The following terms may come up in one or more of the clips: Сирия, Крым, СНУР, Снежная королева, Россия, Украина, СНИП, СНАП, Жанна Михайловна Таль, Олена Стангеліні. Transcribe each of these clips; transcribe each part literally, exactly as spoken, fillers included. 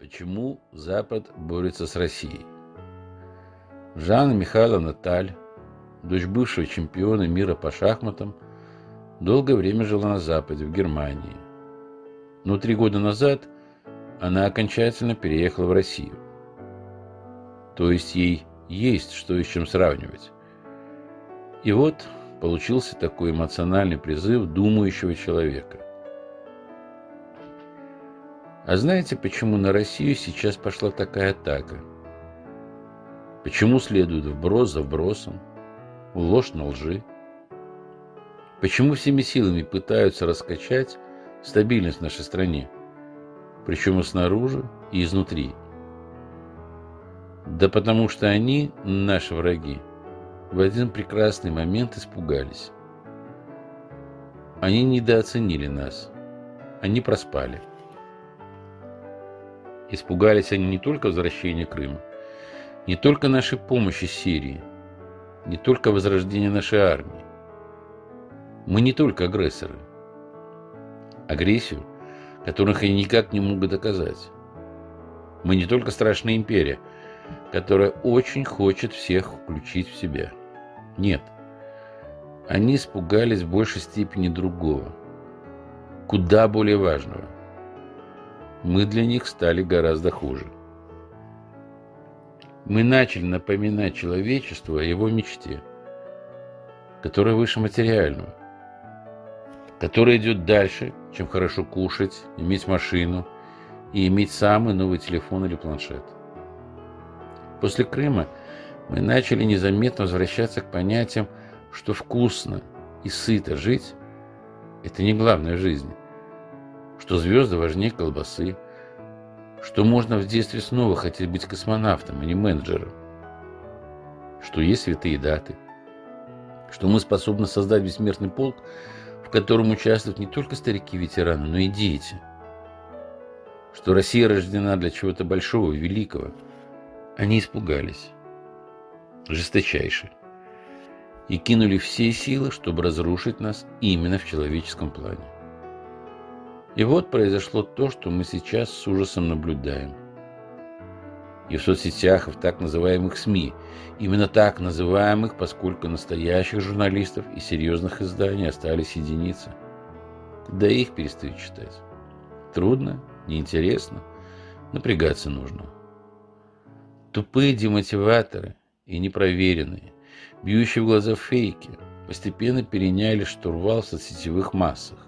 Почему Запад борется с Россией? Жанна Михайловна Таль, дочь бывшего чемпиона мира по шахматам, долгое время жила на Западе, в Германии. Но три года назад она окончательно переехала в Россию. То есть ей есть что и с чем сравнивать. И вот получился такой эмоциональный призыв думающего человека. А знаете, почему на Россию сейчас пошла такая атака? Почему следует вброс за вбросом, ложь на лжи? Почему всеми силами пытаются раскачать стабильность в нашей стране, причем и снаружи, и изнутри? Да потому что они, наши враги, в один прекрасный момент испугались. Они недооценили нас, они проспали. Испугались они не только возвращения Крыма, не только нашей помощи Сирии, не только возрождения нашей армии. Мы не только агрессоры. Агрессию, которых они никак не могут доказать. Мы не только страшная империя, которая очень хочет всех включить в себя. Нет, они испугались в большей степени другого, куда более важного. Мы для них стали гораздо хуже. Мы начали напоминать человечеству о его мечте, которая выше материального, которая идет дальше, чем хорошо кушать, иметь машину и иметь самый новый телефон или планшет. После Крыма мы начали незаметно возвращаться к понятиям, что вкусно и сыто жить – это не главное в жизни, что звезды важнее колбасы, что можно в детстве снова хотеть быть космонавтом, а не менеджером, что есть святые даты, что мы способны создать бессмертный полк, в котором участвуют не только старики-ветераны, но и дети, что Россия рождена для чего-то большого и великого. Они испугались, жесточайше, и кинули все силы, чтобы разрушить нас именно в человеческом плане. И вот произошло то, что мы сейчас с ужасом наблюдаем. И в соцсетях, и в так называемых СМИ, именно так называемых, поскольку настоящих журналистов и серьезных изданий остались единицы. Да и их перестают читать. Трудно, неинтересно, напрягаться нужно. Тупые демотиваторы и непроверенные, бьющие в глаза фейки, постепенно переняли штурвал в соцсетевых массах.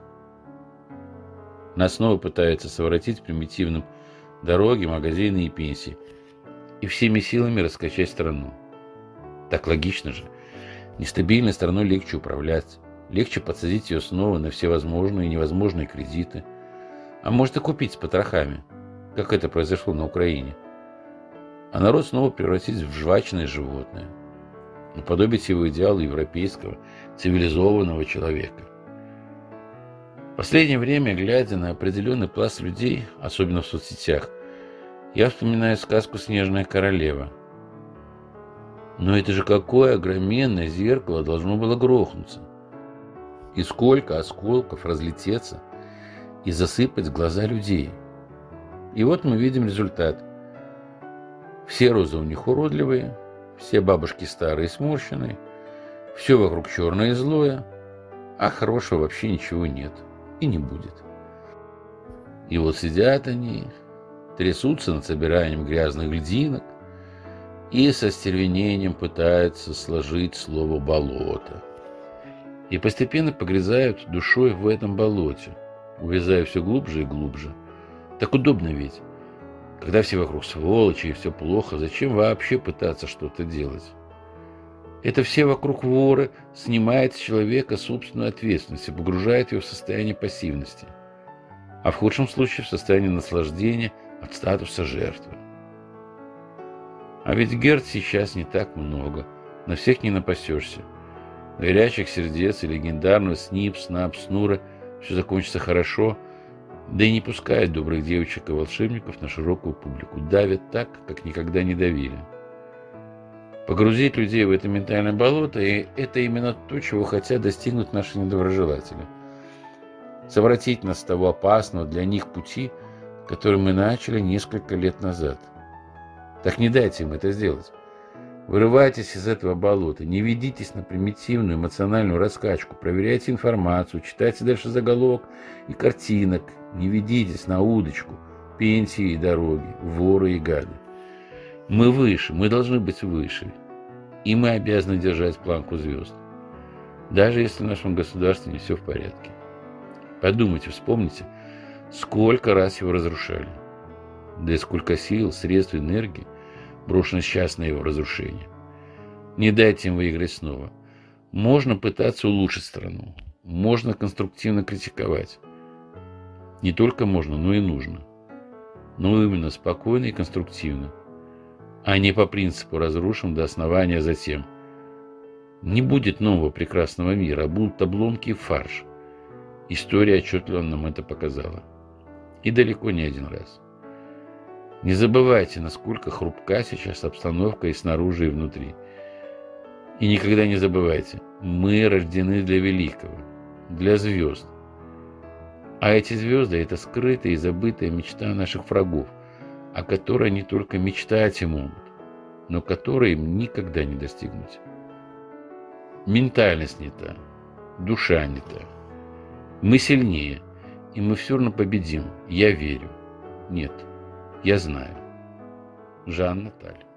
Нас снова пытаются совратить примитивным дороги, магазины и пенсии, и всеми силами раскачать страну. Так логично же. Нестабильной страной легче управлять, легче подсадить ее снова на всевозможные и невозможные кредиты, а может и купить с потрохами, как это произошло на Украине. А народ снова превратится в жвачное животное, наподобие его идеалу европейского, цивилизованного человека. В последнее время, глядя на определенный пласт людей, особенно в соцсетях, я вспоминаю сказку «Снежная королева». Но это же какое огроменное зеркало должно было грохнуться! И сколько осколков разлететься и засыпать глаза людей! И вот мы видим результат. Все розы у них уродливые, все бабушки старые и сморщенные, все вокруг черное и злое, а хорошего вообще ничего нет и не будет. И вот сидят они, трясутся над собиранием грязных льдинок и со стервенением пытаются сложить слово «болото». И постепенно погрязают душой в этом болоте, увязая все глубже и глубже. Так удобно ведь. Когда все вокруг сволочи и все плохо, зачем вообще пытаться что-то делать? Это все вокруг воры снимает с человека собственную ответственность и погружает его в состояние пассивности, а в худшем случае в состояние наслаждения от статуса жертвы. А ведь герц сейчас не так много, на всех не напасешься. Горячих сердец и легендарного СНИП, СНАП, СНУРа все закончится хорошо, да и не пускают добрых девочек и волшебников на широкую публику. Давят так, как никогда не давили. Погрузить людей в это ментальное болото, и это именно то, чего хотят достигнуть наши недоброжелатели. Совратить нас с того опасного для них пути, который мы начали несколько лет назад. Так не дайте им это сделать. Вырывайтесь из этого болота, не ведитесь на примитивную эмоциональную раскачку, проверяйте информацию, читайте дальше заголовок и картинок, не ведитесь на удочку, пенсии и дороги, воры и гады. Мы выше, мы должны быть выше, и мы обязаны держать планку звезд, даже если в нашем государстве не все в порядке. Подумайте, вспомните, сколько раз его разрушали, да и сколько сил, средств, энергии брошено сейчас на его разрушение. Не дайте им выиграть снова. Можно пытаться улучшить страну. Можно конструктивно критиковать. Не только можно, но и нужно. Но именно спокойно и конструктивно. А не по принципу разрушим до основания, а затем. Не будет нового прекрасного мира, а будут обломки и фарш. История отчетливо нам это показала. И далеко не один раз. Не забывайте, насколько хрупка сейчас обстановка и снаружи, и внутри. И никогда не забывайте, мы рождены для великого, для звезд. А эти звезды – это скрытая и забытая мечта наших врагов, о которой они только мечтать и могут, но которой им никогда не достигнуть. Ментальность не та, душа не та. Мы сильнее, и мы все равно победим. Я верю. Нет. Я знаю. Жанна Таль.